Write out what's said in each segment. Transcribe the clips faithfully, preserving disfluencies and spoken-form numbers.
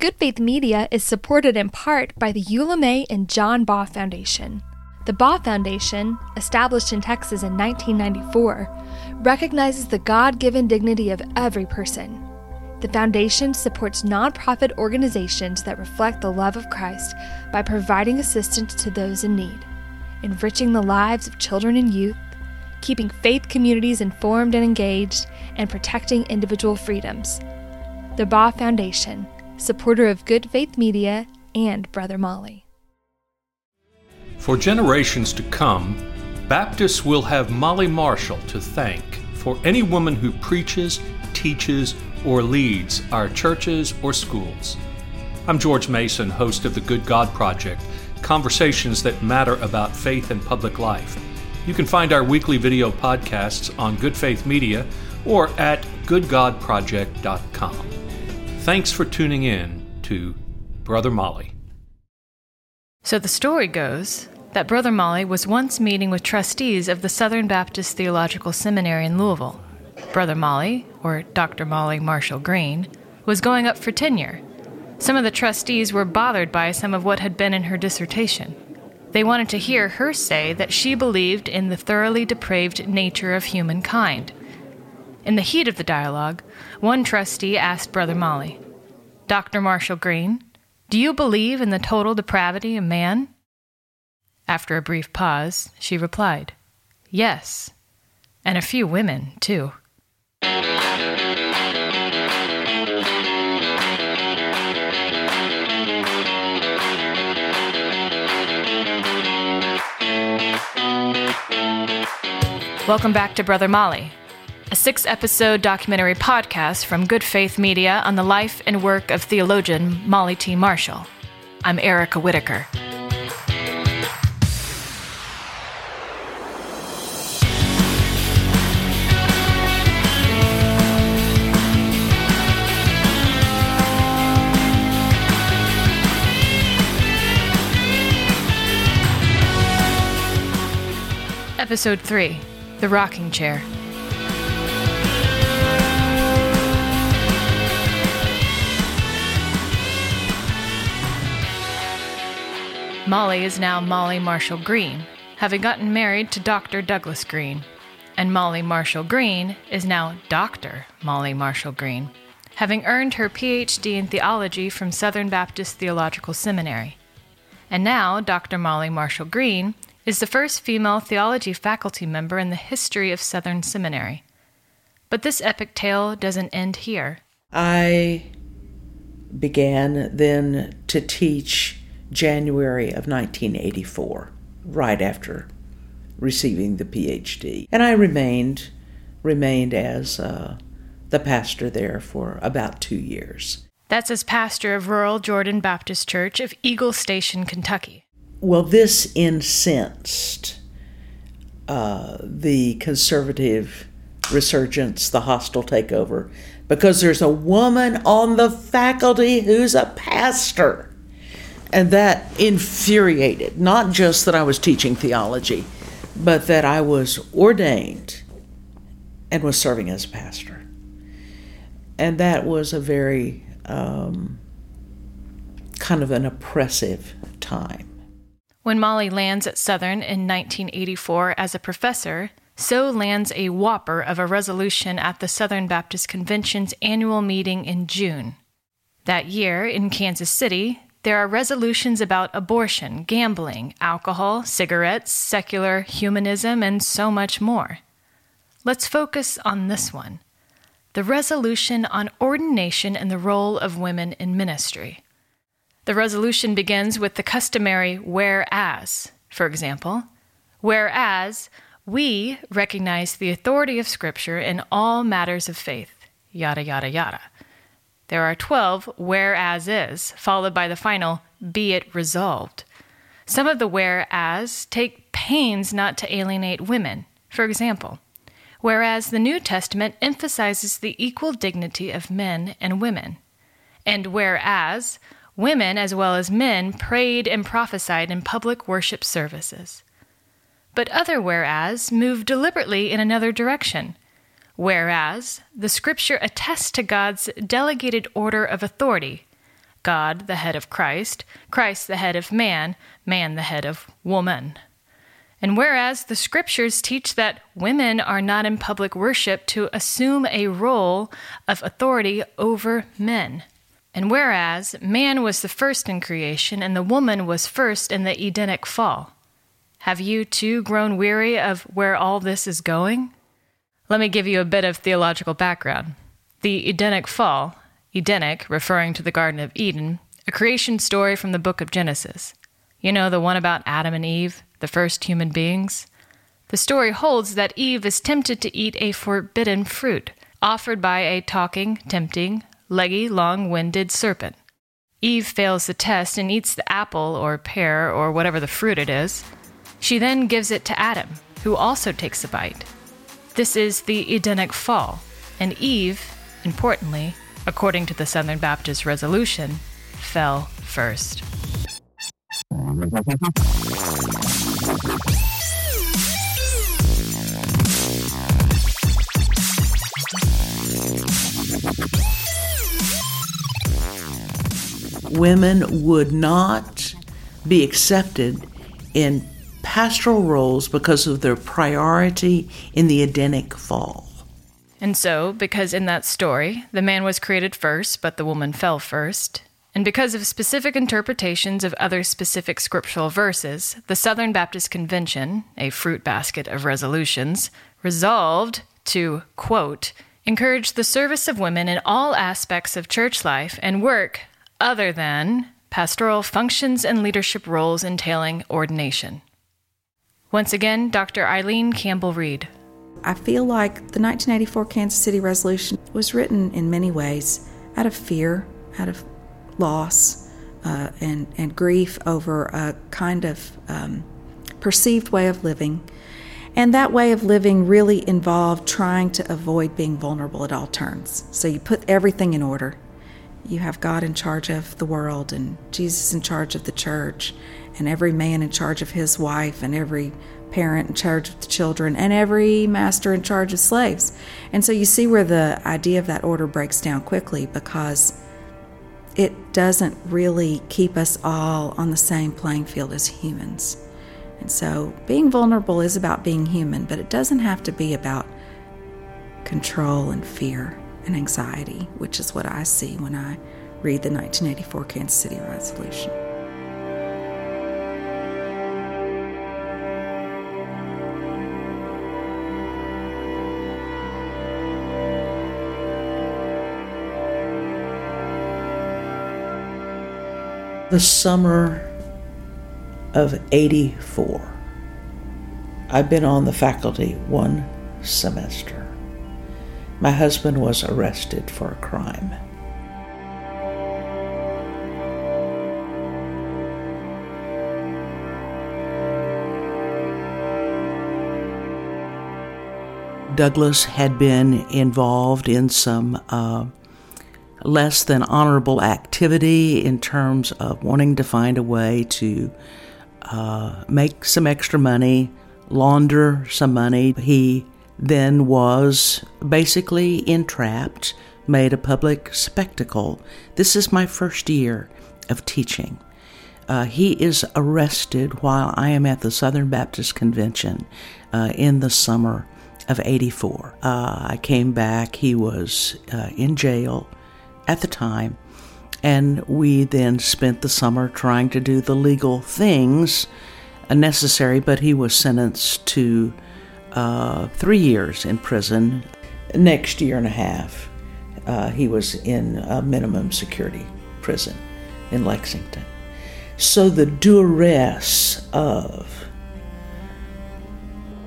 Good Faith Media is supported in part by the Eula May and John Baugh Foundation. The Baugh Foundation, established in Texas in nineteen ninety-four, recognizes the God-given dignity of every person. The foundation supports nonprofit organizations that reflect the love of Christ by providing assistance to those in need, enriching the lives of children and youth, keeping faith communities informed and engaged, and protecting individual freedoms. The Baugh Foundation, supporter of Good Faith Media and Brother Molly. For generations to come, Baptists will have Molly Marshall to thank for any woman who preaches, teaches, or leads our churches or schools. I'm George Mason, host of the Good God Project, conversations that matter about faith and public life. You can find our weekly video podcasts on Good Faith Media or at good god project dot com. Thanks for tuning in to Brother Molly. So the story goes that Brother Molly was once meeting with trustees of the Southern Baptist Theological Seminary in Louisville. Brother Molly, or Doctor Molly Marshall Green, was going up for tenure. Some of the trustees were bothered by some of what had been in her dissertation. They wanted to hear her say that she believed in the thoroughly depraved nature of humankind. In the heat of the dialogue, one trustee asked Brother Molly, "Doctor Marshall Green, do you believe in the total depravity of man?" After a brief pause, she replied, "Yes, and a few women, too." Welcome back to Brother Molly, a six-episode documentary podcast from Good Faith Media on the life and work of theologian Molly T. Marshall. I'm Erica Whitaker. Episode three, The Rocking Chair. Molly is now Molly Marshall Green, having gotten married to Doctor Douglas Green. And Molly Marshall Green is now Doctor Molly Marshall Green, having earned her P H D in theology from Southern Baptist Theological Seminary. And now Doctor Molly Marshall Green is the first female theology faculty member in the history of Southern Seminary. But this epic tale doesn't end here. I began then to teach January of nineteen eighty-four, right after receiving the P H D. And I remained remained as uh, the pastor there for about two years. That's as pastor of Rural Jordan Baptist Church of Eagle Station, Kentucky. Well, this incensed uh, the conservative resurgence, the hostile takeover, because there's a woman on the faculty who's a pastor. And that infuriated, not just that I was teaching theology, but that I was ordained and was serving as pastor. And that was a very um, kind of an oppressive time. When Molly lands at Southern in nineteen eighty-four as a professor, so lands a whopper of a resolution at the Southern Baptist Convention's annual meeting in June. That year, in Kansas City, there are resolutions about abortion, gambling, alcohol, cigarettes, secular humanism, and so much more. Let's focus on this one, the resolution on ordination and the role of women in ministry. The resolution begins with the customary whereas. For example, whereas we recognize the authority of Scripture in all matters of faith, yada, yada, yada. There are twelve whereas is, followed by the final, be it resolved. Some of the whereas take pains not to alienate women. For example, whereas the New Testament emphasizes the equal dignity of men and women. And whereas women as well as men prayed and prophesied in public worship services. But other whereas move deliberately in another direction. Whereas, the Scripture attests to God's delegated order of authority, God the head of Christ, Christ the head of man, man the head of woman. And whereas the scriptures teach that women are not in public worship to assume a role of authority over men, and whereas man was the first in creation and the woman was first in the Edenic Fall, have you too grown weary of where all this is going? Let me give you a bit of theological background. The Edenic Fall, Edenic referring to the Garden of Eden, a creation story from the book of Genesis. You know, the one about Adam and Eve, the first human beings? The story holds that Eve is tempted to eat a forbidden fruit, offered by a talking, tempting, leggy, long-winded serpent. Eve fails the test and eats the apple or pear or whatever the fruit it is. She then gives it to Adam, who also takes a bite. This is the Edenic Fall, and Eve, importantly, according to the Southern Baptist resolution, fell first. Women would not be accepted in pastoral roles because of their priority in the Edenic Fall. And so, because in that story, the man was created first, but the woman fell first, and because of specific interpretations of other specific scriptural verses, the Southern Baptist Convention, a fruit basket of resolutions, resolved to, quote, encourage the service of women in all aspects of church life and work other than pastoral functions and leadership roles entailing ordination. Once again, Doctor Eileen Campbell-Reed. I feel like the nineteen eighty-four Kansas City resolution was written in many ways out of fear, out of loss, uh, and, and grief over a kind of um, perceived way of living. And that way of living really involved trying to avoid being vulnerable at all turns. So you put everything in order. You have God in charge of the world and Jesus in charge of the church and every man in charge of his wife and every parent in charge of the children and every master in charge of slaves. And so you see where the idea of that order breaks down quickly because it doesn't really keep us all on the same playing field as humans. And so being vulnerable is about being human, but it doesn't have to be about control and fear and anxiety, which is what I see when I read the nineteen eighty-four Kansas City resolution. The summer of eighty-four, I've been on the faculty one semester. My husband was arrested for a crime. Douglas had been involved in some uh, less than honorable activity in terms of wanting to find a way to uh, make some extra money, launder some money. He then was basically entrapped, made a public spectacle. This is my first year of teaching. Uh, he is arrested while I am at the Southern Baptist Convention uh, in the summer of eighty-four. Uh, I came back. He was uh, in jail at the time, and we then spent the summer trying to do the legal things necessary, but he was sentenced to Uh, three years in prison. Next year and a half, uh, he was in a minimum security prison in Lexington. So the duress of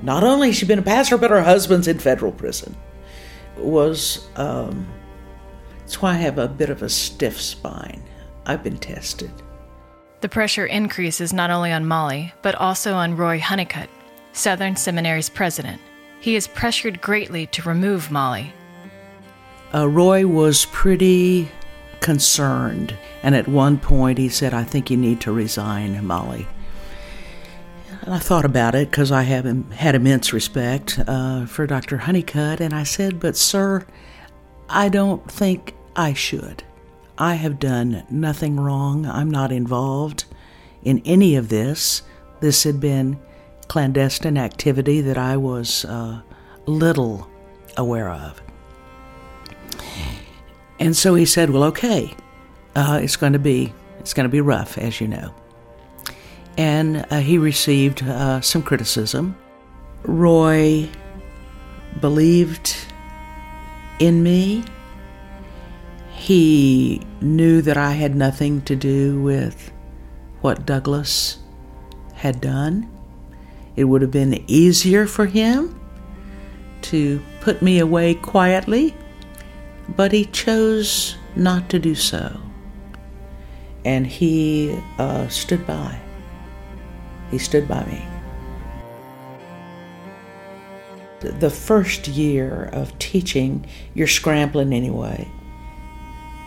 not only has she been a pastor, but her husband's in federal prison was, um, that's why I have a bit of a stiff spine. I've been tested. The pressure increases not only on Molly, but also on Roy Honeycutt, Southern Seminary's president. He is pressured greatly to remove Molly. Uh, Roy was pretty concerned, and at one point he said, I think you need to resign, Molly. And I thought about it because I have im- had immense respect uh, for Doctor Honeycutt, and I said, but sir, I don't think I should. I have done nothing wrong. I'm not involved in any of this. This had been clandestine activity that I was uh, little aware of. And so he said, well, okay, uh, it's going to be it's going to be rough, as you know. And uh, he received uh, some criticism. Roy believed in me. He knew that I had nothing to do with what Douglas had done. It would have been easier for him to put me away quietly, but he chose not to do so. And he uh, stood by. He stood by me. The first year of teaching, you're scrambling anyway.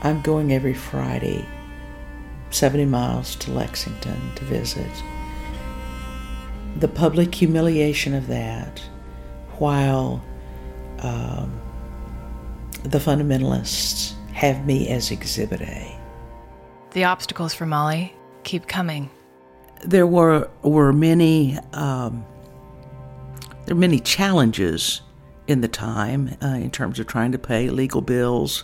I'm going every Friday, seventy miles to Lexington to visit. The public humiliation of that, while um, the fundamentalists have me as Exhibit A. The obstacles for Molly keep coming. There were were many um, there were many challenges in the time uh, in terms of trying to pay legal bills,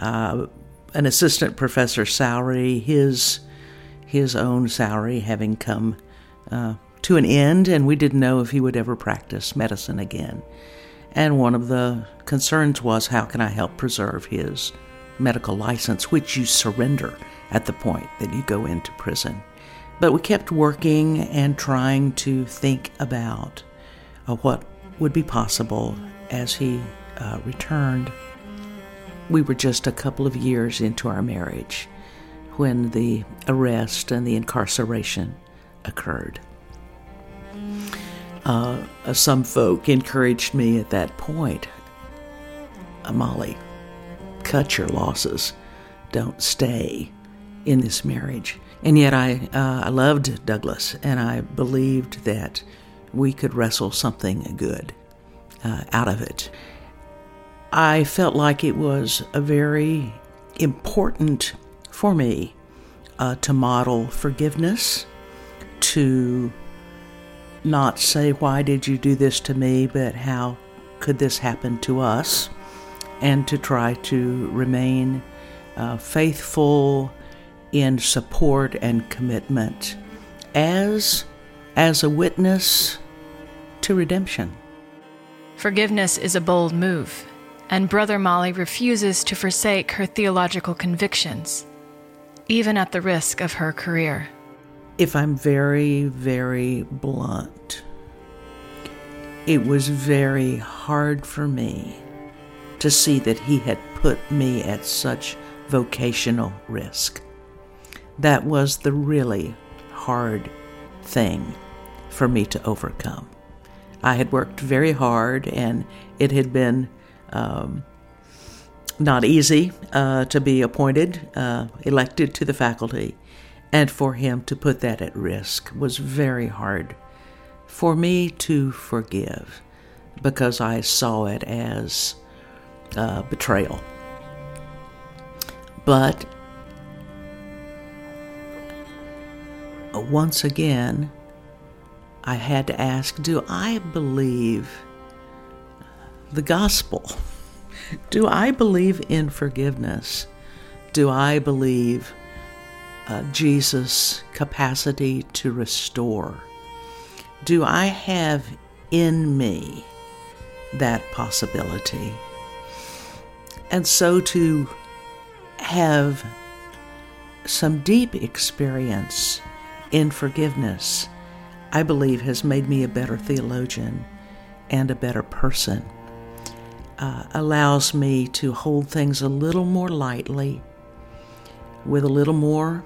uh, an assistant professor's salary, his his own salary having come uh, to an end, and we didn't know if he would ever practice medicine again. And one of the concerns was, how can I help preserve his medical license, which you surrender at the point that you go into prison? But we kept working and trying to think about uh, what would be possible as he uh, returned. We were just a couple of years into our marriage when the arrest and the incarceration occurred. Uh, some folk encouraged me at that point, Molly, cut your losses. Don't stay in this marriage. And yet I, uh, I loved Douglas, and I believed that we could wrestle something good uh, out of it. I felt like it was a very important for me uh, to model forgiveness, to not say, why did you do this to me, but how could this happen to us, and to try to remain uh, faithful in support and commitment as as a witness to redemption. Forgiveness is a bold move, and Brother Molly refuses to forsake her theological convictions, even at the risk of her career. If I'm very, very blunt, it was very hard for me to see that he had put me at such vocational risk. That was the really hard thing for me to overcome. I had worked very hard, and it had been um, not easy uh, to be appointed, uh, elected to the faculty. And for him to put that at risk was very hard for me to forgive, because I saw it as uh, betrayal. But once again, I had to ask, do I believe the gospel? Do I believe in forgiveness? Do I believe Uh, Jesus' capacity to restore? Do I have in me that possibility? And so to have some deep experience in forgiveness, I believe, has made me a better theologian and a better person. Uh, allows me to hold things a little more lightly, with a little more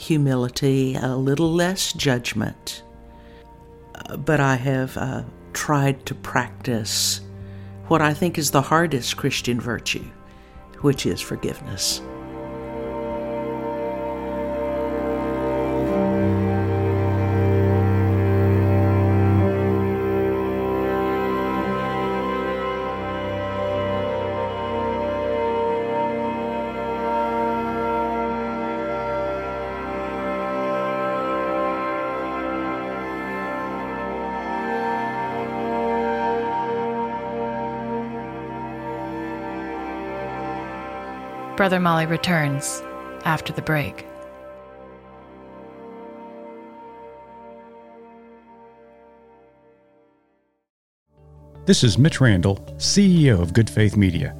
humility, a little less judgment, uh, but I have uh, tried to practice what I think is the hardest Christian virtue, which is forgiveness. Brother Molly returns after the break. This is Mitch Randall, C E O of Good Faith Media.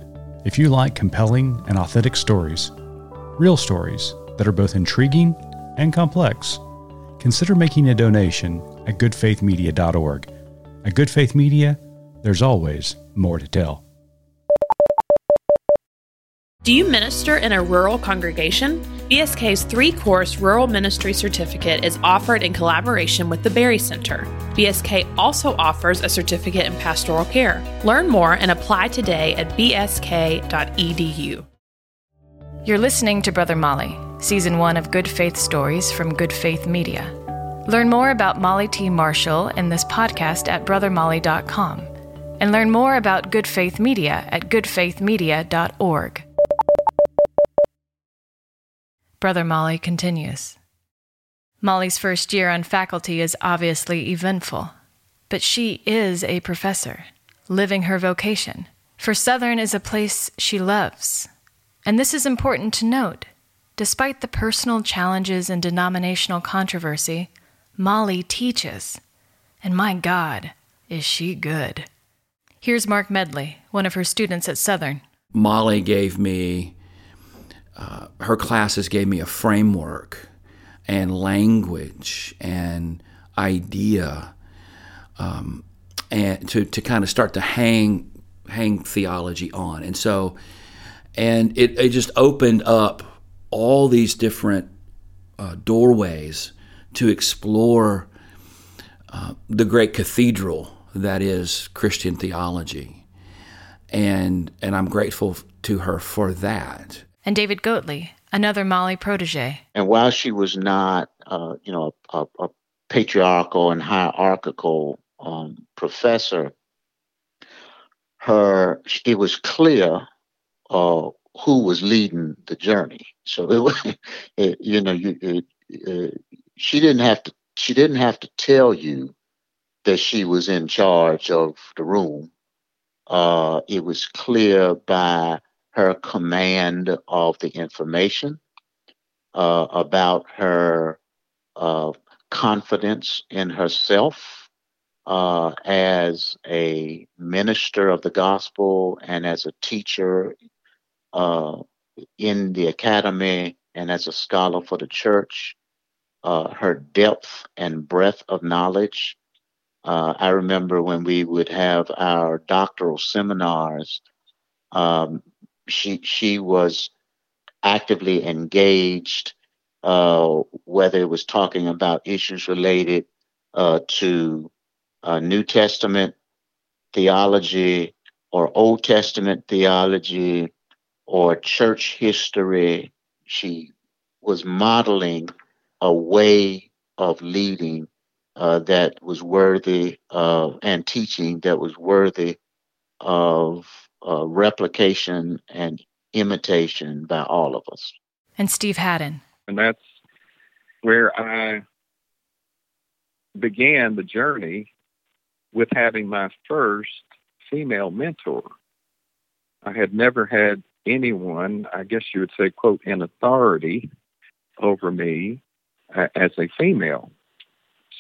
If you like compelling and authentic stories, real stories that are both intriguing and complex, consider making a donation at good faith media dot org. At Good Faith Media, there's always more to tell. Do you minister in a rural congregation? B S K's three-course Rural Ministry Certificate is offered in collaboration with the Berry Center. B S K also offers a certificate in pastoral care. Learn more and apply today at b s k dot e d u. You're listening to Brother Molly, Season one of Good Faith Stories from Good Faith Media. Learn more about Molly T. Marshall and this podcast at brother molly dot com. And learn more about Good Faith Media at good faith media dot org. Brother Molly continues. Molly's first year on faculty is obviously eventful, but she is a professor, living her vocation, for Southern is a place she loves. And this is important to note. Despite the personal challenges and denominational controversy, Molly teaches. And my God, is she good. Here's Mark Medley, one of her students at Southern. Molly gave me Uh, her classes gave me a framework and language and idea um, and to, to kind of start to hang hang theology on. And so, and it, it just opened up all these different uh, doorways to explore uh, the great cathedral that is Christian theology. And and I'm grateful to her for that. And David Goatley, another Molly protege. And while she was not, uh, you know, a, a, a patriarchal and hierarchical um, professor, her it was clear uh, who was leading the journey. So it was, it, you know, you, it, it, she didn't have to. She didn't have to tell you that she was in charge of the room. Uh, it was clear by her command of the information, uh, about her uh, confidence in herself uh, as a minister of the gospel and as a teacher uh, in the academy and as a scholar for the church, uh, her depth and breadth of knowledge. Uh, I remember when we would have our doctoral seminars, um, She she was actively engaged, uh, whether it was talking about issues related uh, to uh, New Testament theology or Old Testament theology or church history. She was modeling a way of leading uh, that was worthy of, and teaching that was worthy of Uh, replication and imitation by all of us. And Steve Haddon. And that's where I began the journey with having my first female mentor. I had never had anyone, I guess you would say, quote, in authority over me uh, as a female.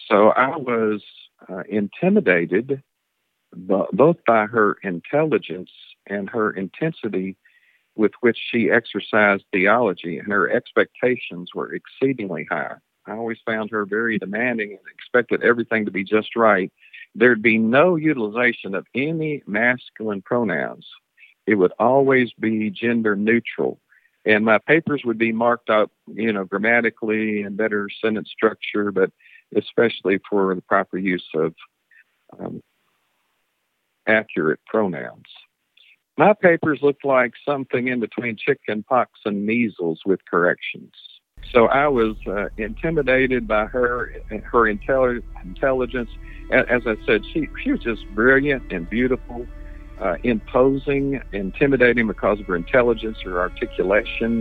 So I was uh, intimidated both by her intelligence and her intensity with which she exercised theology, and her expectations were exceedingly high. I always found her very demanding and expected everything to be just right. There'd be no utilization of any masculine pronouns. It would always be gender neutral. And my papers would be marked up, you know, grammatically and better sentence structure, but especially for the proper use of um, accurate pronouns. My papers looked like something in between chicken pox and measles with corrections. So I was uh, intimidated by her, her intelli- intelligence. As I said, she, she was just brilliant and beautiful, uh, imposing, intimidating because of her intelligence, her articulation.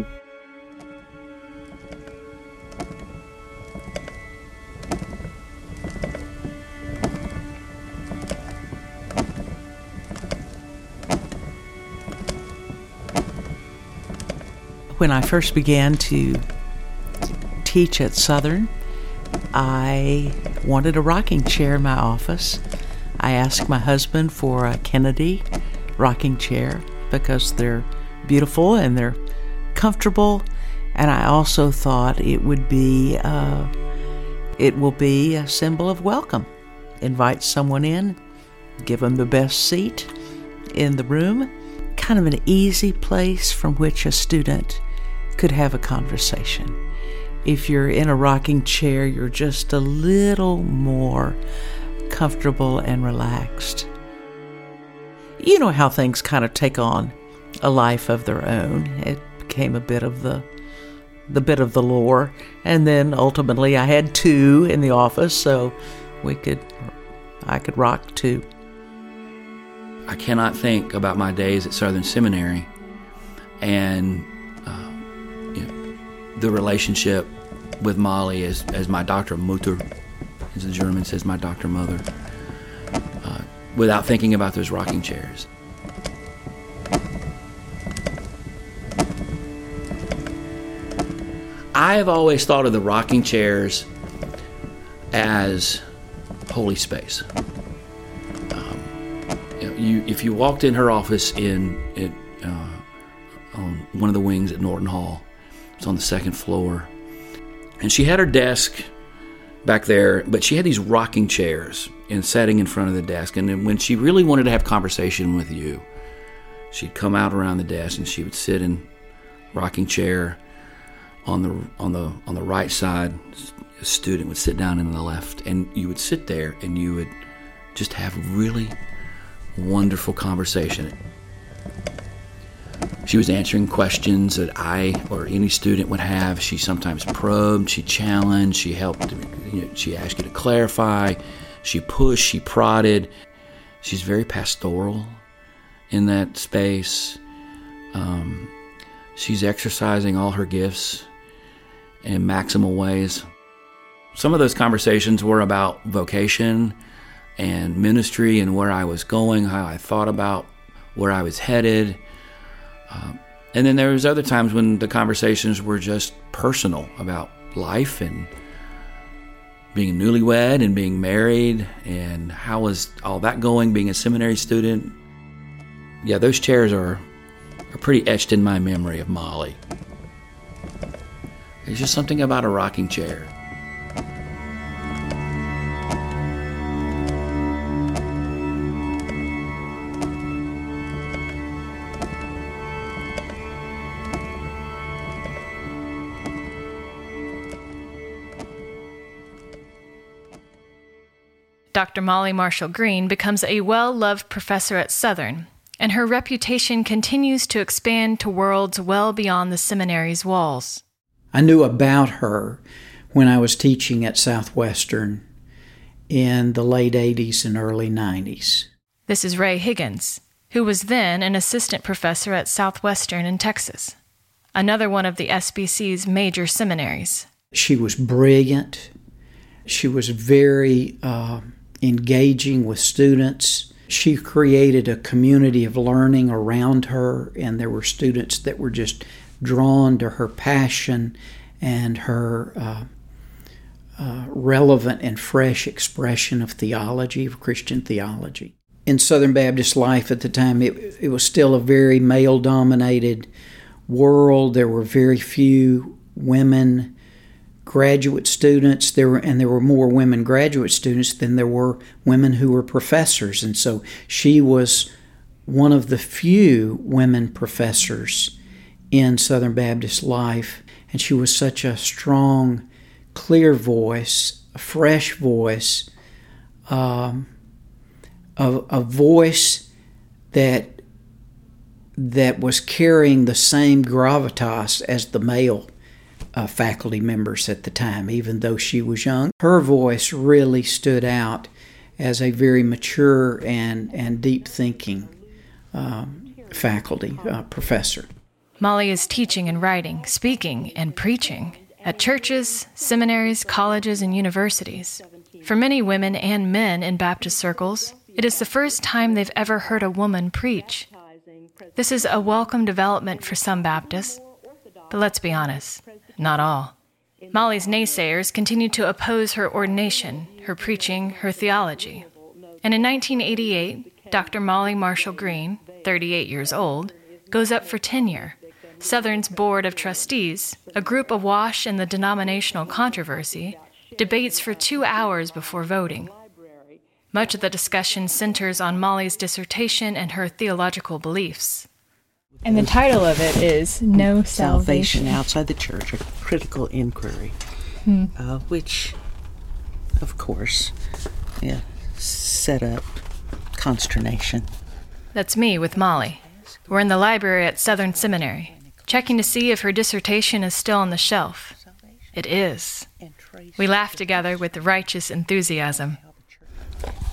when I first began to teach at Southern, I wanted a rocking chair in my office. I asked my husband for a Kennedy rocking chair because they're beautiful and they're comfortable, and I also thought it would be uh, it will be a symbol of welcome. Invite someone in, give them the best seat in the room, kind of an easy place from which a student could have a conversation. If you're in a rocking chair, you're just a little more comfortable and relaxed. You know how things kind of take on a life of their own. It became a bit of the the bit of the lore, and then ultimately I had two in the office, so we could I could rock two. I cannot think about my days at Southern Seminary and uh, you know, the relationship with Molly as as my Doctor Mutter, as the German says, my Doctor Mother, uh, without thinking about those rocking chairs. I have always thought of the rocking chairs as holy space. Um, you know, you, if you walked in her office in, in uh, on one of the wings at Norton Hall, it's on the second floor, and she had her desk back there, but she had these rocking chairs and sitting in front of the desk. And then when she really wanted to have conversation with you, she'd come out around the desk and she would sit in rocking chair on the on the on the right side. A student would sit down in the left, and you would sit there and you would just have really wonderful conversation. She was answering questions that I or any student would have. She sometimes probed, she challenged, she helped, you know, she asked you to clarify, she pushed, she prodded. She's very pastoral in that space. Um, she's exercising all her gifts in maximal ways. Some of those conversations were about vocation and ministry and where I was going, how I thought about where I was headed. Uh, and then there was other times when the conversations were just personal about life and being newlywed and being married and how was all that going, being a seminary student. Yeah, those chairs are, are pretty etched in my memory of Molly. There's just something about a rocking chair. Doctor Molly Marshall Green becomes a well-loved professor at Southern, and her reputation continues to expand to worlds well beyond the seminary's walls. I knew about her when I was teaching at Southwestern in the late eighties and early nineties. This is Ray Higgins, who was then an assistant professor at Southwestern in Texas, another one of the S B C's major seminaries. She was brilliant. She was very... Uh, engaging with students. She created a community of learning around her, and there were students that were just drawn to her passion and her uh, uh, relevant and fresh expression of theology, of Christian theology. In Southern Baptist life at the time, it, it was still a very male-dominated world. There were very few women graduate students, there were, and there were more women graduate students than there were women who were professors. And so she was one of the few women professors in Southern Baptist life. And she was such a strong, clear voice, a fresh voice, um, a, a voice that, that was carrying the same gravitas as the male Uh, faculty members at the time, even though she was young. Her voice really stood out as a very mature and, and deep-thinking um, faculty uh, professor. Molly is teaching and writing, speaking and preaching at churches, seminaries, colleges, and universities. For many women and men in Baptist circles, it is the first time they've ever heard a woman preach. This is a welcome development for some Baptists, But let's be honest, not all. Molly's naysayers continued to oppose her ordination, her preaching, her theology. And in nineteen eighty-eight, Doctor Molly Marshall Green, thirty-eight years old, goes up for tenure. Southern's Board of Trustees, a group awash in the denominational controversy, debates for two hours before voting. Much of the discussion centers on Molly's dissertation and her theological beliefs. And the title of it is No Salvation, Salvation Outside the Church, a Critical Inquiry, hmm. uh, which, of course, yeah, set up consternation. That's me with Molly. We're in the library at Southern Seminary, checking to see if her dissertation is still on the shelf. It is. We laugh together with righteous enthusiasm.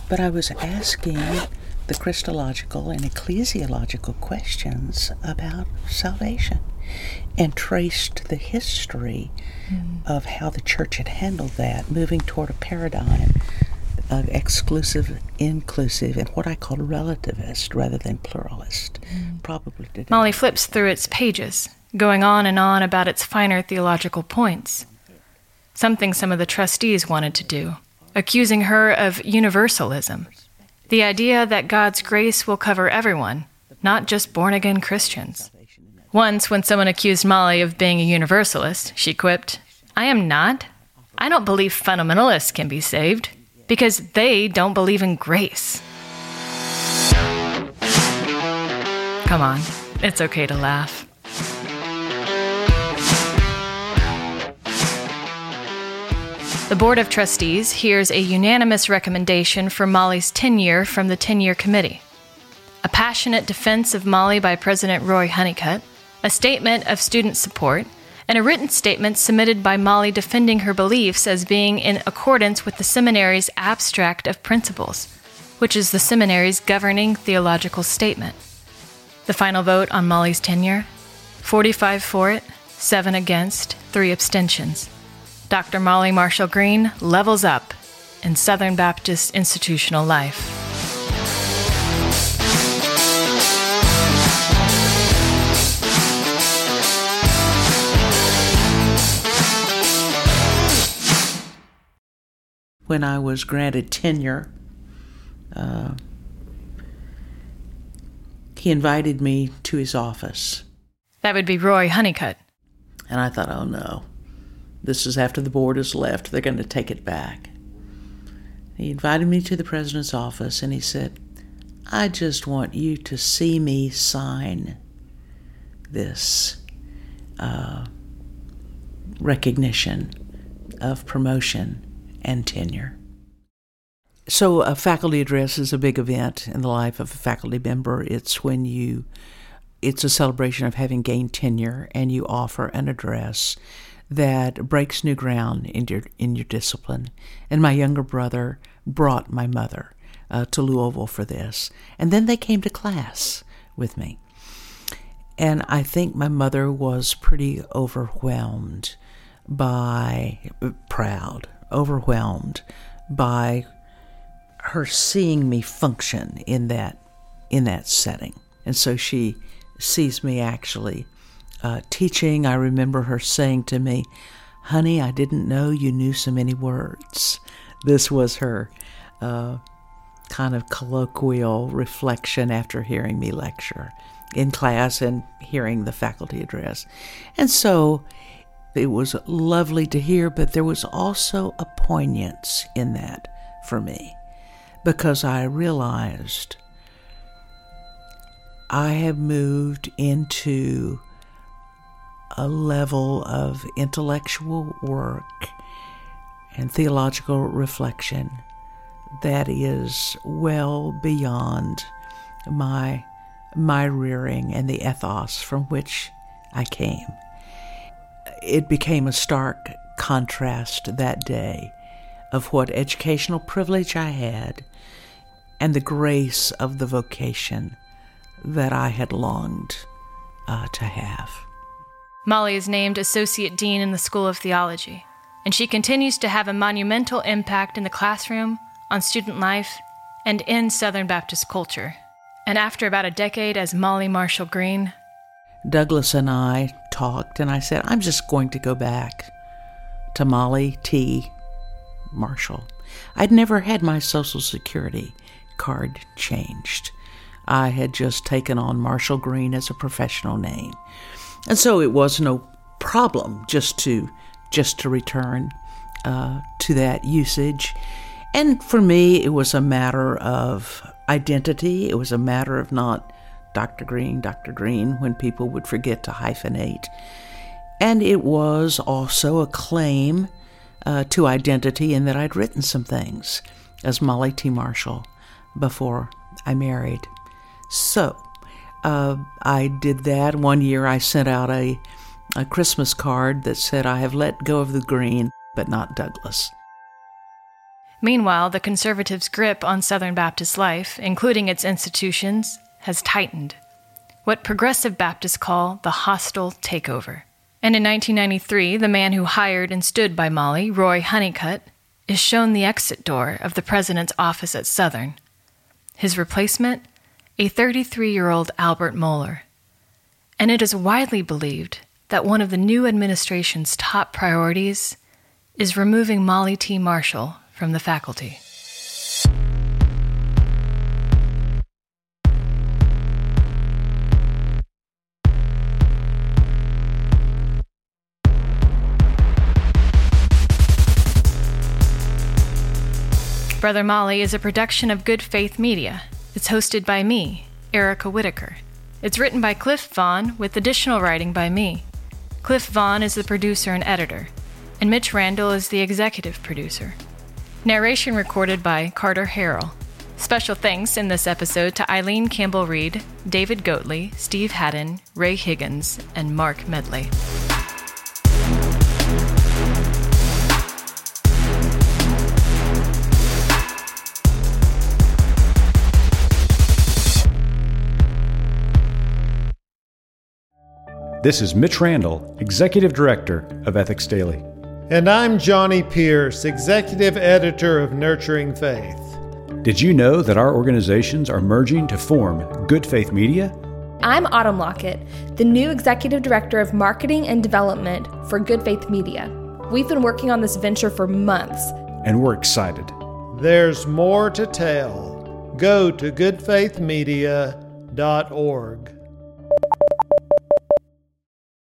But I was asking the Christological and ecclesiological questions about salvation and traced the history mm. of how the church had handled that, moving toward a paradigm of exclusive, inclusive, and what I call relativist rather than pluralist. Mm. Probably today. Molly flips through its pages, going on and on about its finer theological points, something some of the trustees wanted to do, accusing her of universalism, the idea that God's grace will cover everyone, not just born-again Christians. Once, when someone accused Molly of being a universalist, she quipped, "I am not. I don't believe fundamentalists can be saved, because they don't believe in grace." Come on, it's okay to laugh. The Board of Trustees hears a unanimous recommendation for Molly's tenure from the Tenure Committee, a passionate defense of Molly by President Roy Honeycutt, a statement of student support, and a written statement submitted by Molly defending her beliefs as being in accordance with the seminary's abstract of principles, which is the seminary's governing theological statement. The final vote on Molly's tenure, forty-five for it, seven against, three abstentions. Doctor Molly Marshall Green levels up in Southern Baptist institutional life. When I was granted tenure, uh, he invited me to his office. That would be Roy Honeycutt. And I thought, oh no. This is after the board has left. They're going to take it back. He invited me to the president's office, and he said, "I just want you to see me sign this uh, recognition of promotion and tenure." So a faculty address is a big event in the life of a faculty member. It's when you, it's a celebration of having gained tenure, and you offer an address that breaks new ground in your in your discipline. And my younger brother brought my mother uh, to Louisville for this. And then they came to class with me. And I think my mother was pretty overwhelmed by, proud, overwhelmed by her seeing me function in that in that setting. And so she sees me actually Uh, teaching. I remember her saying to me, "Honey, I didn't know you knew so many words." This was her uh, kind of colloquial reflection after hearing me lecture in class and hearing the faculty address. And so it was lovely to hear, but there was also a poignance in that for me, because I realized I have moved into a level of intellectual work and theological reflection that is well beyond my my rearing and the ethos from which I came. It became a stark contrast that day of what educational privilege I had and the grace of the vocation that I had longed uh, to have. Molly is named Associate Dean in the School of Theology, and she continues to have a monumental impact in the classroom, on student life, and in Southern Baptist culture. And after about a decade as Molly Marshall Green... Douglas and I talked, and I said, I'm just going to go back to Molly T. Marshall. I'd never had my Social Security card changed. I had just taken on Marshall Green as a professional name. And so it was no problem just to just to return uh, to that usage. And for me, it was a matter of identity. It was a matter of not Doctor Green, Doctor Green, when people would forget to hyphenate. And it was also a claim uh, to identity in that I'd written some things as Molly T. Marshall before I married. So uh, I did that. One year I sent out a, a Christmas card that said, I have let go of the Green, but not Douglas. Meanwhile, the conservatives' grip on Southern Baptist life, including its institutions, has tightened. What progressive Baptists call the hostile takeover. And in nineteen ninety-three, the man who hired and stood by Molly, Roy Honeycutt, is shown the exit door of the president's office at Southern. His replacement, a thirty-three-year-old Albert Moeller. And it is widely believed that one of the new administration's top priorities is removing Molly T. Marshall from the faculty. Brother Molly is a production of Good Faith Media. It's hosted by me, Erica Whitaker. It's written by Cliff Vaughn, with additional writing by me. Cliff Vaughn is the producer and editor, and Mitch Randall is the executive producer. Narration recorded by Carter Harrell. Special thanks in this episode to Eileen Campbell-Reed, David Goatley, Steve Haddon, Ray Higgins, and Mark Medley. This is Mitch Randall, Executive Director of Ethics Daily. And I'm Johnny Pierce, Executive Editor of Nurturing Faith. Did you know that our organizations are merging to form Good Faith Media? I'm Autumn Lockett, the new Executive Director of Marketing and Development for Good Faith Media. We've been working on this venture for months. And we're excited. There's more to tell. Go to good faith media dot org.